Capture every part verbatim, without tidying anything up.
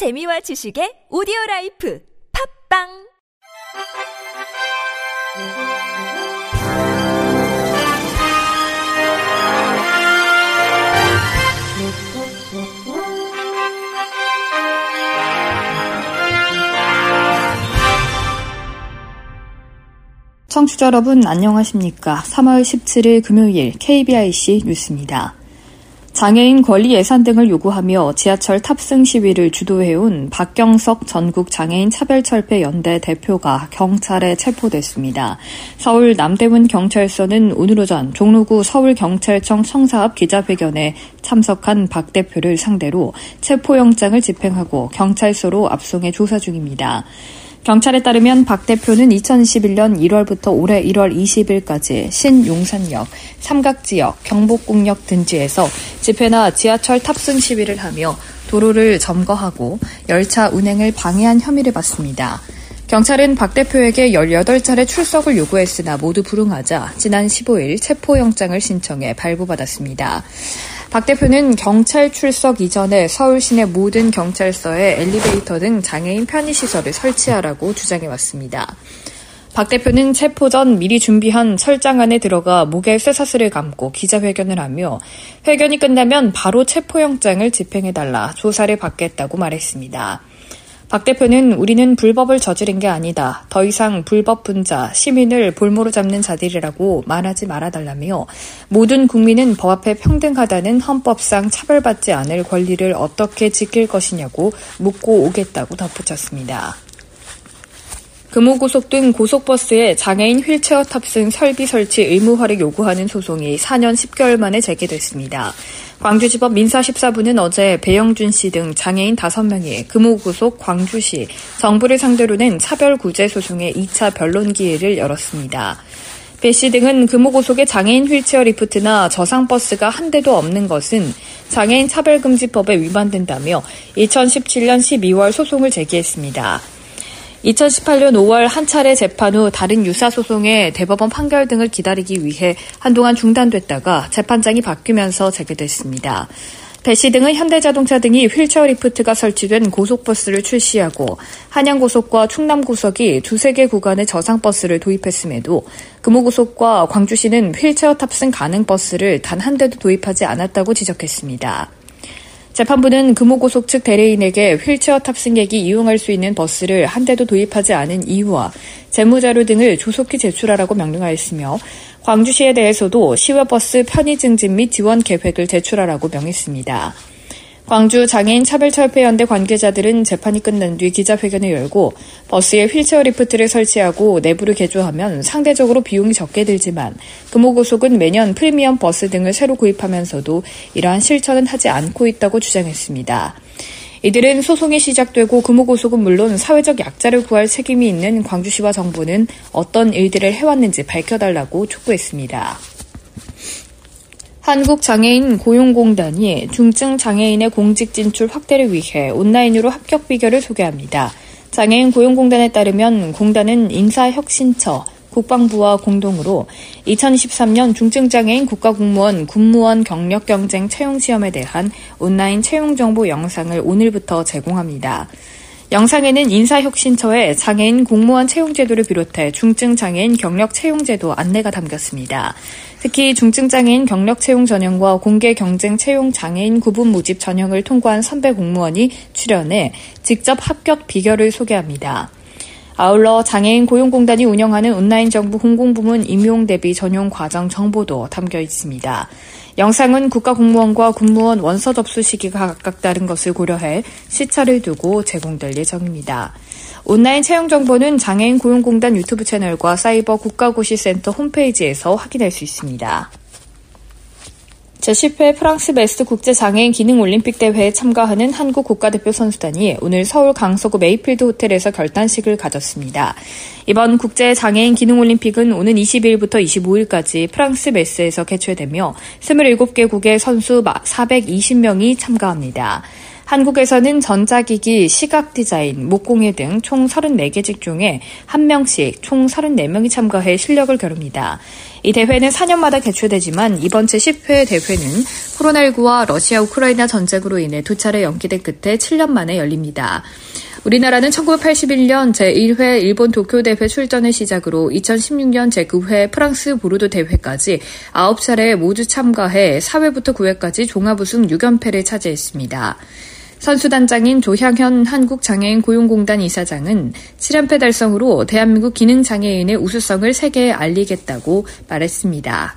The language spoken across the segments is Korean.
재미와 지식의 오디오라이프 팝빵 청취자 여러분 안녕하십니까. 삼월 십칠일 금요일 케이비아이씨 뉴스입니다. 장애인 권리 예산 등을 요구하며 지하철 탑승 시위를 주도해온 박경석 전국장애인차별철폐연대 대표가 경찰에 체포됐습니다. 서울 남대문 경찰서는 오늘 오전 종로구 서울경찰청 청사 앞 기자회견에 참석한 박 대표를 상대로 체포영장을 집행하고 경찰서로 압송해 조사 중입니다. 경찰에 따르면 박 대표는 이천십일년 일월부터 올해 일월 이십일까지 신용산역, 삼각지역, 경복궁역 등지에서 집회나 지하철 탑승 시위를 하며 도로를 점거하고 열차 운행을 방해한 혐의를 받습니다. 경찰은 박 대표에게 열여덟 차례 출석을 요구했으나 모두 불응하자 지난 십오일 체포영장을 신청해 발부받았습니다. 박 대표는 경찰 출석 이전에 서울 시내 모든 경찰서에 엘리베이터 등 장애인 편의시설을 설치하라고 주장해왔습니다. 박 대표는 체포 전 미리 준비한 철장 안에 들어가 목에 쇠사슬을 감고 기자회견을 하며 회견이 끝나면 바로 체포영장을 집행해달라 조사를 받겠다고 말했습니다. 박 대표는 우리는 불법을 저지른 게 아니다. 더 이상 불법 분자, 시민을 볼모로 잡는 자들이라고 말하지 말아달라며 모든 국민은 법 앞에 평등하다는 헌법상 차별받지 않을 권리를 어떻게 지킬 것이냐고 묻고 오겠다고 덧붙였습니다. 금호고속 등 고속버스에 장애인 휠체어 탑승 설비 설치 의무화를 요구하는 소송이 사년 십개월 만에 제기됐습니다. 광주지법 민사 십사부는 어제 배영준 씨 등 장애인 다섯 명이 금호고속 광주시 정부를 상대로 낸 차별구제 소송의 이차 변론 기일을 열었습니다. 배 씨 등은 금호고속의 장애인 휠체어 리프트나 저상버스가 한 대도 없는 것은 장애인 차별금지법에 위반된다며 이천십칠년 십이월 소송을 제기했습니다. 이천십팔년 오월 한 차례 재판 후 다른 유사 소송의 대법원 판결 등을 기다리기 위해 한동안 중단됐다가 재판장이 바뀌면서 재개됐습니다. 배 씨 등은 현대자동차 등이 휠체어 리프트가 설치된 고속버스를 출시하고 한양고속과 충남고속이 두세 개 구간의 저상버스를 도입했음에도 금호고속과 광주시는 휠체어 탑승 가능 버스를 단 한 대도 도입하지 않았다고 지적했습니다. 재판부는 금호고속 측 대리인에게 휠체어 탑승객이 이용할 수 있는 버스를 한 대도 도입하지 않은 이유와 재무자료 등을 조속히 제출하라고 명령하였으며 광주시에 대해서도 시외버스 편의 증진 및 지원 계획을 제출하라고 명했습니다. 광주 장애인차별철폐연대 관계자들은 재판이 끝난 뒤 기자회견을 열고 버스에 휠체어 리프트를 설치하고 내부를 개조하면 상대적으로 비용이 적게 들지만 금호고속은 매년 프리미엄 버스 등을 새로 구입하면서도 이러한 실천은 하지 않고 있다고 주장했습니다. 이들은 소송이 시작되고 금호고속은 물론 사회적 약자를 구할 책임이 있는 광주시와 정부는 어떤 일들을 해왔는지 밝혀달라고 촉구했습니다. 한국장애인고용공단이 중증장애인의 공직 진출 확대를 위해 온라인으로 합격 비결을 소개합니다. 장애인고용공단에 따르면 공단은 인사혁신처, 국방부와 공동으로 이천이십삼년 중증장애인 국가공무원 군무원 경력경쟁 채용시험에 대한 온라인 채용정보 영상을 오늘부터 제공합니다. 영상에는 인사혁신처의 장애인 공무원 채용제도를 비롯해 중증장애인 경력채용제도 안내가 담겼습니다. 특히 중증장애인 경력채용 전형과 공개경쟁채용 장애인 구분 모집 전형을 통과한 선배 공무원이 출연해 직접 합격 비결을 소개합니다. 아울러 장애인 고용공단이 운영하는 온라인 정부 공공부문 임용 대비 전용 과정 정보도 담겨 있습니다. 영상은 국가공무원과 군무원 원서 접수 시기가 각각 다른 것을 고려해 시차를 두고 제공될 예정입니다. 온라인 채용 정보는 장애인 고용공단 유튜브 채널과 사이버 국가고시센터 홈페이지에서 확인할 수 있습니다. 제십회 프랑스 베스트 국제장애인 기능올림픽대회에 참가하는 한국 국가대표 선수단이 오늘 서울 강서구 메이필드 호텔에서 결단식을 가졌습니다. 이번 국제장애인 기능올림픽은 오는 이십이일부터 이십오일까지 프랑스 메스에서 개최되며 스물일곱 개국의 선수 사백이십 명이 참가합니다. 한국에서는 전자기기, 시각디자인, 목공예 등 총 서른네 개 직종에 한 명씩 총 서른네 명이 참가해 실력을 겨룹니다. 이 대회는 사 년마다 개최되지만 이번 제십 회 대회는 코로나십구와 러시아 우크라이나 전쟁으로 인해 두 차례 연기된 끝에 칠 년 만에 열립니다. 우리나라는 천구백팔십일 년 제일 회 일본 도쿄대회 출전을 시작으로 이천십육 년 제구 회 프랑스 보르도 대회까지 아홉 차례 모두 참가해 사 회부터 구 회까지 종합 우승 육 연패를 차지했습니다. 선수단장인 조향현 한국장애인고용공단 이사장은 칠 연패 달성으로 대한민국 기능장애인의 우수성을 세계에 알리겠다고 말했습니다.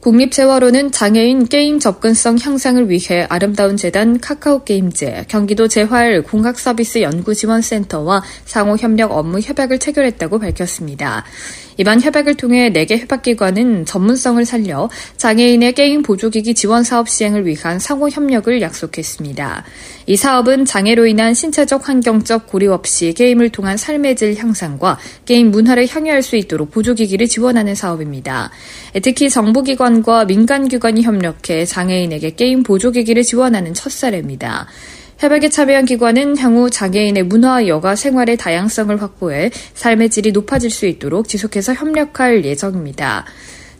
국립재활원은 장애인 게임 접근성 향상을 위해 아름다운재단, 카카오게임즈, 경기도 재활 공학서비스 연구지원센터와 상호협력 업무 협약을 체결했다고 밝혔습니다. 이번 협약을 통해 네 개 협약기관은 전문성을 살려 장애인의 게임 보조기기 지원 사업 시행을 위한 상호협력을 약속했습니다. 이 사업은 장애로 인한 신체적 환경적 고려 없이 게임을 통한 삶의 질 향상과 게임 문화를 향유할 수 있도록 보조기기를 지원하는 사업입니다. 특히 정부기관과 민간기관이 협력해 장애인에게 게임 보조기기를 지원하는 첫 사례입니다. 협약에 참여한 기관은 향후 장애인의 문화, 여가, 생활의 다양성을 확보해 삶의 질이 높아질 수 있도록 지속해서 협력할 예정입니다.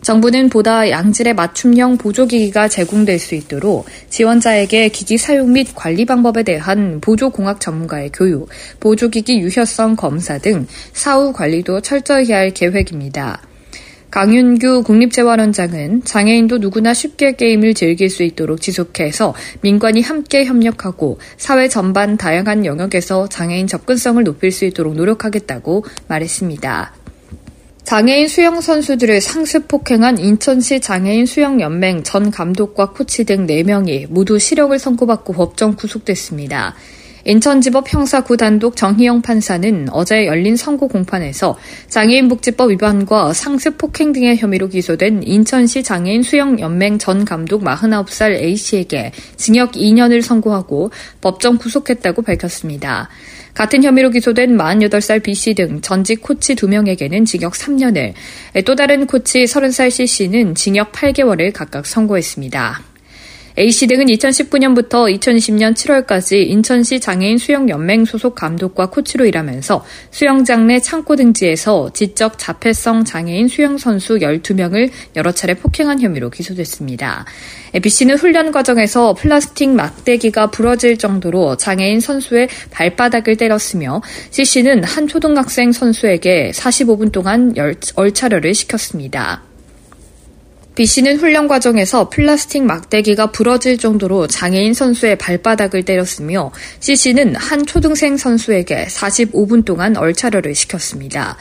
정부는 보다 양질의 맞춤형 보조기기가 제공될 수 있도록 지원자에게 기기 사용 및 관리 방법에 대한 보조공학 전문가의 교육, 보조기기 유효성 검사 등 사후 관리도 철저히 할 계획입니다. 강윤규 국립재활원장은 장애인도 누구나 쉽게 게임을 즐길 수 있도록 지속해서 민관이 함께 협력하고 사회 전반 다양한 영역에서 장애인 접근성을 높일 수 있도록 노력하겠다고 말했습니다. 장애인 수영 선수들을 상습 폭행한 인천시 장애인 수영연맹 전 감독과 코치 등 네 명이 모두 실형을 선고받고 법정 구속됐습니다. 인천지법 형사 구 단독 정희영 판사는 어제 열린 선고 공판에서 장애인복지법 위반과 상습 폭행 등의 혐의로 기소된 인천시 장애인 수영연맹 전 감독 마흔아홉 살 A씨에게 징역 이 년을 선고하고 법정 구속했다고 밝혔습니다. 같은 혐의로 기소된 마흔여덟 살 B씨 등 전직 코치 두 명에게는 징역 삼 년을, 또 다른 코치 서른 살 C씨는 징역 팔 개월을 각각 선고했습니다. A씨 등은 이천십구 년부터 이천이십 년 칠 월까지 인천시 장애인 수영연맹 소속 감독과 코치로 일하면서 수영장 내 창고 등지에서 지적 자폐성 장애인 수영선수 열두 명을 여러 차례 폭행한 혐의로 기소됐습니다. B씨는 훈련 과정에서 플라스틱 막대기가 부러질 정도로 장애인 선수의 발바닥을 때렸으며 C씨는 한 초등학생 선수에게 사십오 분 동안 얼차려를 시켰습니다. B씨는 훈련 과정에서 플라스틱 막대기가 부러질 정도로 장애인 선수의 발바닥을 때렸으며 C씨는 한 초등생 선수에게 사십오 분 동안 얼차려를 시켰습니다.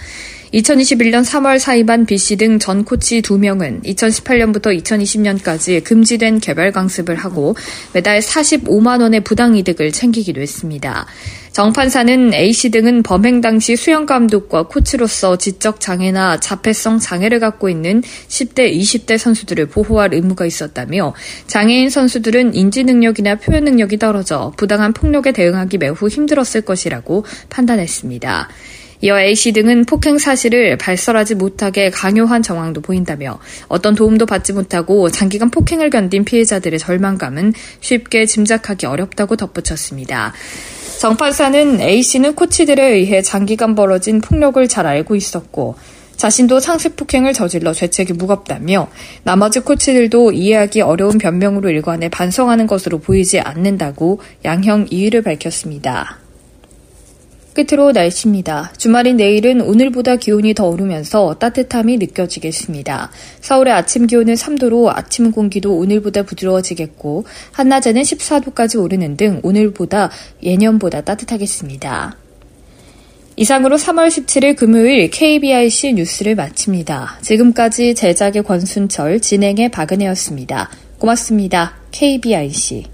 이천이십일 년 삼 월 사임한 B씨 등 전 코치 두 명은 이천십팔 년부터 이천이십 년까지 금지된 개별 강습을 하고 매달 사십오만 원의 부당이득을 챙기기도 했습니다. 정 판사는 A씨 등은 범행 당시 수영감독과 코치로서 지적장애나 자폐성 장애를 갖고 있는 십 대, 이십 대 선수들을 보호할 의무가 있었다며 장애인 선수들은 인지능력이나 표현능력이 떨어져 부당한 폭력에 대응하기 매우 힘들었을 것이라고 판단했습니다. 이어 A씨 등은 폭행 사실을 발설하지 못하게 강요한 정황도 보인다며 어떤 도움도 받지 못하고 장기간 폭행을 견딘 피해자들의 절망감은 쉽게 짐작하기 어렵다고 덧붙였습니다. 정 판사는 A씨는 코치들에 의해 장기간 벌어진 폭력을 잘 알고 있었고 자신도 상습 폭행을 저질러 죄책이 무겁다며 나머지 코치들도 이해하기 어려운 변명으로 일관해 반성하는 것으로 보이지 않는다고 양형 이의를 밝혔습니다. 끝으로 날씨입니다. 주말인 내일은 오늘보다 기온이 더 오르면서 따뜻함이 느껴지겠습니다. 서울의 아침 기온은 삼 도로 아침 공기도 오늘보다 부드러워지겠고 한낮에는 십사 도까지 오르는 등 오늘보다 예년보다 따뜻하겠습니다. 이상으로 삼 월 십칠 일 금요일 케이비아이씨 뉴스를 마칩니다. 지금까지 제작의 권순철, 진행의 박은혜였습니다. 고맙습니다. 케이비아이씨